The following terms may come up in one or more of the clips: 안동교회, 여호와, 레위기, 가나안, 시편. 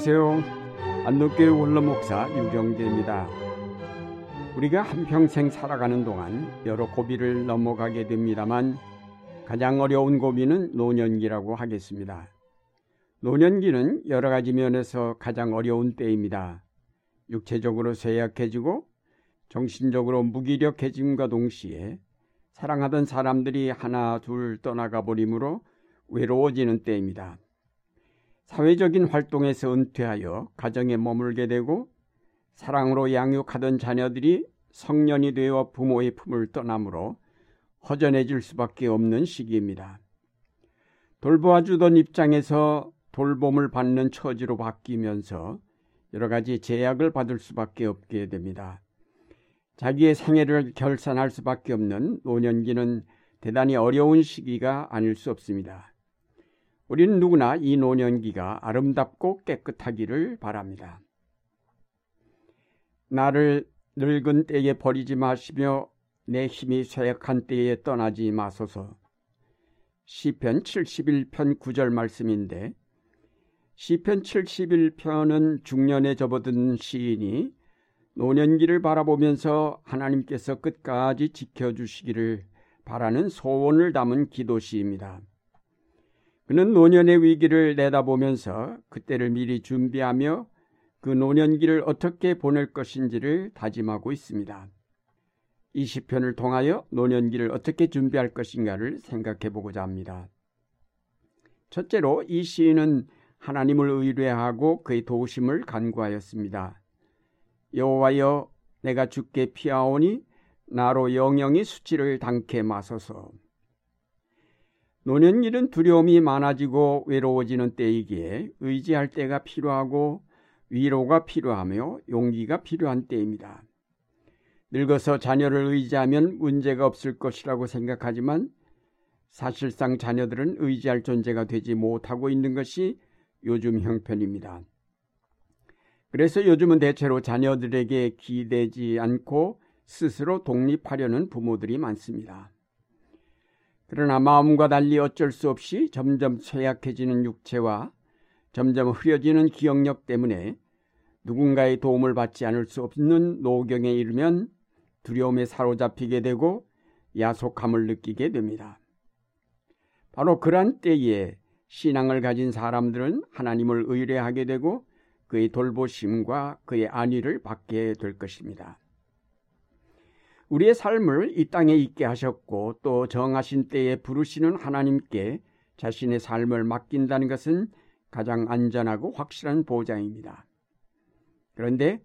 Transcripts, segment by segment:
안녕하세요. 안동교회 원로목사 유경재입니다. 우리가 한평생 살아가는 동안 여러 고비를 넘어가게 됩니다만 가장 어려운 고비는 노년기라고 하겠습니다. 노년기는 여러 가지 면에서 가장 어려운 때입니다. 육체적으로 쇠약해지고 정신적으로 무기력해짐과 동시에 사랑하던 사람들이 하나 둘 떠나가 버림으로 외로워지는 때입니다. 사회적인 활동에서 은퇴하여 가정에 머물게 되고 사랑으로 양육하던 자녀들이 성년이 되어 부모의 품을 떠남으로 허전해질 수밖에 없는 시기입니다. 돌보아주던 입장에서 돌봄을 받는 처지로 바뀌면서 여러 가지 제약을 받을 수밖에 없게 됩니다. 자기의 생애를 결산할 수밖에 없는 노년기는 대단히 어려운 시기가 아닐 수 없습니다. 우리는 누구나 이 노년기가 아름답고 깨끗하기를 바랍니다. 나를 늙은 때에 버리지 마시며 내 힘이 쇠약한 때에 떠나지 마소서. 시편 71편 9절 말씀인데, 시편 71편은 중년에 접어든 시인이 노년기를 바라보면서 하나님께서 끝까지 지켜주시기를 바라는 소원을 담은 기도시입니다. 그는 노년의 위기를 내다보면서 그때를 미리 준비하며 그 노년기를 어떻게 보낼 것인지를 다짐하고 있습니다. 이 시편을 통하여 노년기를 어떻게 준비할 것인가를 생각해 보고자 합니다. 첫째로 이 시인은 하나님을 의뢰하고 그의 도우심을 간구하였습니다. 여호와여, 내가 주께 피하오니 나로 영영히 수치를 당케 마소서. 노년기는 두려움이 많아지고 외로워지는 때이기에 의지할 때가 필요하고 위로가 필요하며 용기가 필요한 때입니다. 늙어서 자녀를 의지하면 문제가 없을 것이라고 생각하지만 사실상 자녀들은 의지할 존재가 되지 못하고 있는 것이 요즘 형편입니다. 그래서 요즘은 대체로 자녀들에게 기대지 않고 스스로 독립하려는 부모들이 많습니다. 그러나 마음과 달리 어쩔 수 없이 점점 쇠약해지는 육체와 점점 흐려지는 기억력 때문에 누군가의 도움을 받지 않을 수 없는 노경에 이르면 두려움에 사로잡히게 되고 야속함을 느끼게 됩니다. 바로 그러한 때에 신앙을 가진 사람들은 하나님을 의뢰하게 되고 그의 돌보심과 그의 안위를 받게 될 것입니다. 우리의 삶을 이 땅에 있게 하셨고 또 정하신 때에 부르시는 하나님께 자신의 삶을 맡긴다는 것은 가장 안전하고 확실한 보장입니다. 그런데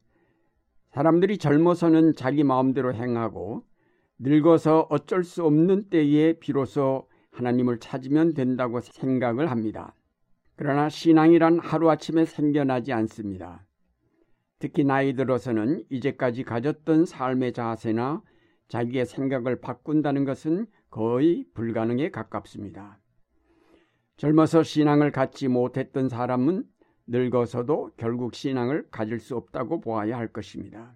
사람들이 젊어서는 자기 마음대로 행하고 늙어서 어쩔 수 없는 때에 비로소 하나님을 찾으면 된다고 생각을 합니다. 그러나 신앙이란 하루아침에 생겨나지 않습니다. 특히 나이 들어서는 이제까지 가졌던 삶의 자세나 자기의 생각을 바꾼다는 것은 거의 불가능에 가깝습니다. 젊어서 신앙을 갖지 못했던 사람은 늙어서도 결국 신앙을 가질 수 없다고 보아야 할 것입니다.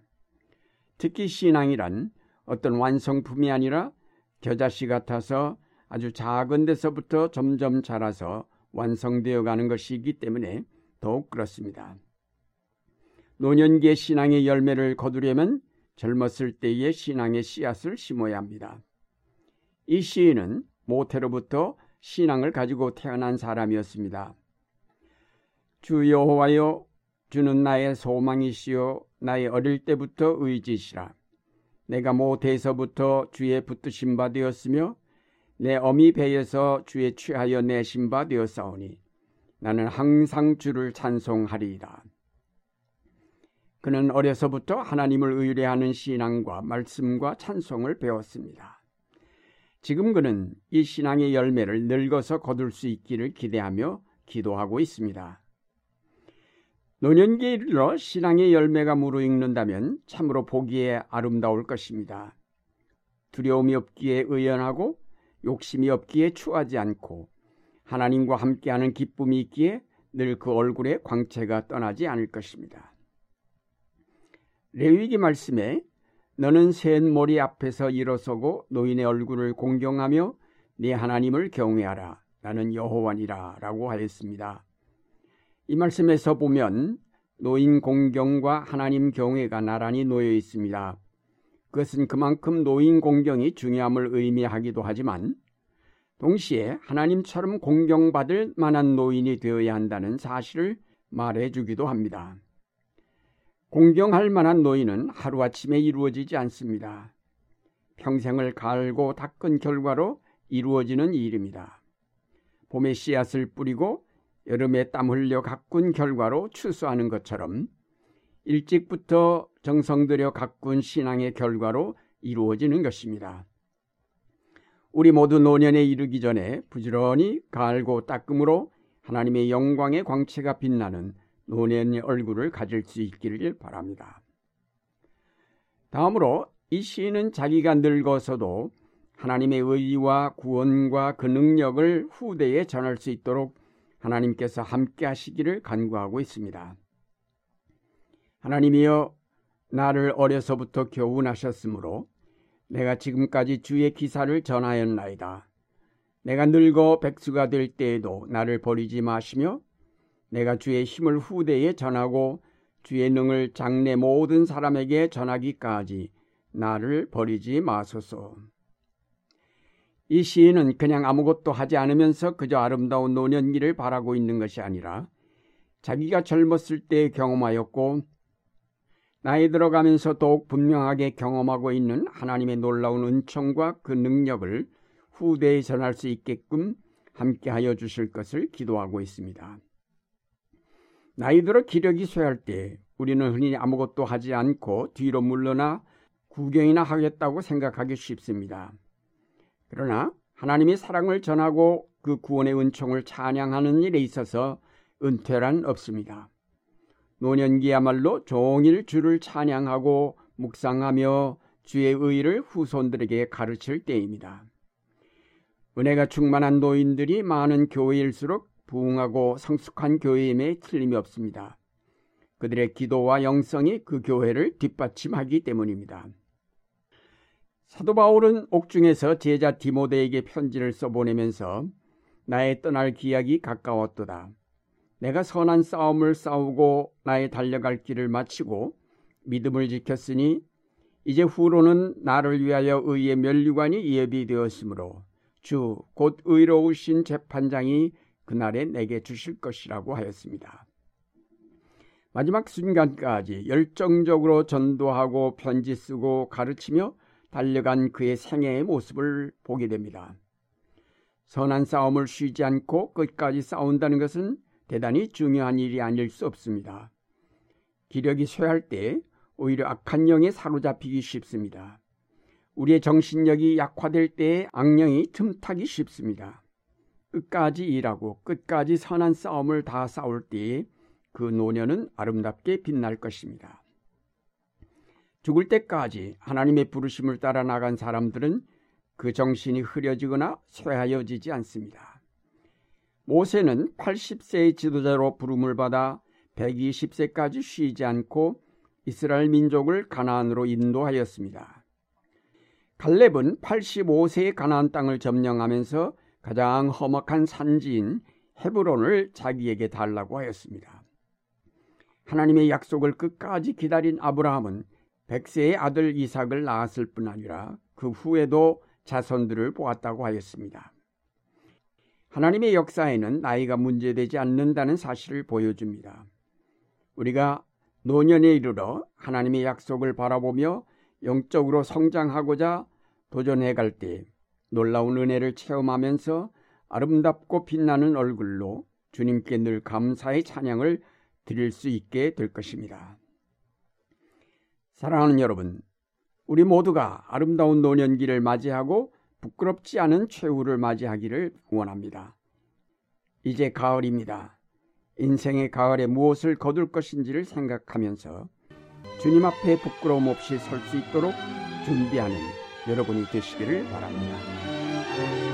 특히 신앙이란 어떤 완성품이 아니라 겨자씨 같아서 아주 작은 데서부터 점점 자라서 완성되어 가는 것이기 때문에 더욱 그렇습니다. 노년기의 신앙의 열매를 거두려면 젊었을 때의 신앙의 씨앗을 심어야 합니다. 이 시인은 모태로부터 신앙을 가지고 태어난 사람이었습니다. 주 여호와여, 주는 나의 소망이시요 나의 어릴 때부터 의지시라. 내가 모태에서부터 주의 붙드신 바 되었으며 내 어미 배에서 주의 취하여 내신 바 되었사오니 나는 항상 주를 찬송하리이다. 그는 어려서부터 하나님을 의뢰하는 신앙과 말씀과 찬송을 배웠습니다. 지금 그는 이 신앙의 열매를 늙어서 거둘 수 있기를 기대하며 기도하고 있습니다. 노년기에 이르러 신앙의 열매가 무르익는다면 참으로 보기에 아름다울 것입니다. 두려움이 없기에 의연하고 욕심이 없기에 추하지 않고 하나님과 함께하는 기쁨이 있기에 늘 그 얼굴에 광채가 떠나지 않을 것입니다. 레위기 말씀에 너는 쇳머리 앞에서 일어서고 노인의 얼굴을 공경하며 네 하나님을 경외하라. 나는 여호와니라 라고 하였습니다. 이 말씀에서 보면 노인 공경과 하나님 경외가 나란히 놓여 있습니다. 그것은 그만큼 노인 공경이 중요함을 의미하기도 하지만 동시에 하나님처럼 공경받을 만한 노인이 되어야 한다는 사실을 말해주기도 합니다. 공경할 만한 노인은 하루아침에 이루어지지 않습니다. 평생을 갈고 닦은 결과로 이루어지는 일입니다. 봄에 씨앗을 뿌리고 여름에 땀 흘려 가꾼 결과로 추수하는 것처럼 일찍부터 정성들여 가꾼 신앙의 결과로 이루어지는 것입니다. 우리 모두 노년에 이르기 전에 부지런히 갈고 닦음으로 하나님의 영광의 광채가 빛나는 노년의 얼굴을 가질 수 있기를 바랍니다. 다음으로 이 시인은 자기가 늙어서도 하나님의 의와 구원과 그 능력을 후대에 전할 수 있도록 하나님께서 함께 하시기를 간구하고 있습니다. 하나님이여, 나를 어려서부터 교훈하셨으므로 내가 지금까지 주의 기사를 전하였나이다. 내가 늙어 백수가 될 때에도 나를 버리지 마시며 내가 주의 힘을 후대에 전하고 주의 능을 장래 모든 사람에게 전하기까지 나를 버리지 마소서. 이 시인은 그냥 아무것도 하지 않으면서 그저 아름다운 노년기를 바라고 있는 것이 아니라 자기가 젊었을 때 경험하였고 나이 들어가면서 더욱 분명하게 경험하고 있는 하나님의 놀라운 은총과 그 능력을 후대에 전할 수 있게끔 함께하여 주실 것을 기도하고 있습니다. 나이 들어 기력이 쇠할 때 우리는 흔히 아무것도 하지 않고 뒤로 물러나 구경이나 하겠다고 생각하기 쉽습니다. 그러나 하나님의 사랑을 전하고 그 구원의 은총을 찬양하는 일에 있어서 은퇴란 없습니다. 노년기야말로 종일 주를 찬양하고 묵상하며 주의 의의를 후손들에게 가르칠 때입니다. 은혜가 충만한 노인들이 많은 교회일수록 부흥하고 성숙한 교회임에 틀림이 없습니다. 그들의 기도와 영성이 그 교회를 뒷받침하기 때문입니다. 사도 바울은 옥중에서 제자 디모데에게 편지를 써보내면서 나의 떠날 기약이 가까웠도다. 내가 선한 싸움을 싸우고 나의 달려갈 길을 마치고 믿음을 지켰으니 이제 후로는 나를 위하여 의의 면류관이 예비되었으므로 주 곧 의로우신 재판장이 그날에 내게 주실 것이라고 하였습니다. 마지막 순간까지 열정적으로 전도하고 편지 쓰고 가르치며 달려간 그의 생애의 모습을 보게 됩니다. 선한 싸움을 쉬지 않고 끝까지 싸운다는 것은 대단히 중요한 일이 아닐 수 없습니다. 기력이 쇠할 때 오히려 악한 영에 사로잡히기 쉽습니다. 우리의 정신력이 약화될 때 악령이 틈타기 쉽습니다. 끝까지 일하고 끝까지 선한 싸움을 다 싸울 때 그 노년은 아름답게 빛날 것입니다. 죽을 때까지 하나님의 부르심을 따라 나간 사람들은 그 정신이 흐려지거나 쇠하여지지 않습니다. 모세는 80세의 지도자로 부름을 받아 120세까지 쉬지 않고 이스라엘 민족을 가나안으로 인도하였습니다. 갈렙은 85세의 가나안 땅을 점령하면서 가장 험악한 산지인 헤브론을 자기에게 달라고 하였습니다. 하나님의 약속을 끝까지 기다린 아브라함은 100세의 아들 이삭을 낳았을 뿐 아니라 그 후에도 자손들을 보았다고 하였습니다. 하나님의 역사에는 나이가 문제되지 않는다는 사실을 보여줍니다. 우리가 노년에 이르러 하나님의 약속을 바라보며 영적으로 성장하고자 도전해 갈 때 놀라운 은혜를 체험하면서 아름답고 빛나는 얼굴로 주님께 늘 감사의 찬양을 드릴 수 있게 될 것입니다. 사랑하는 여러분, 우리 모두가 아름다운 노년기를 맞이하고 부끄럽지 않은 최후를 맞이하기를 원합니다. 이제 가을입니다. 인생의 가을에 무엇을 거둘 것인지를 생각하면서 주님 앞에 부끄러움 없이 설 수 있도록 준비하는 여러분이 되시기를 바랍니다.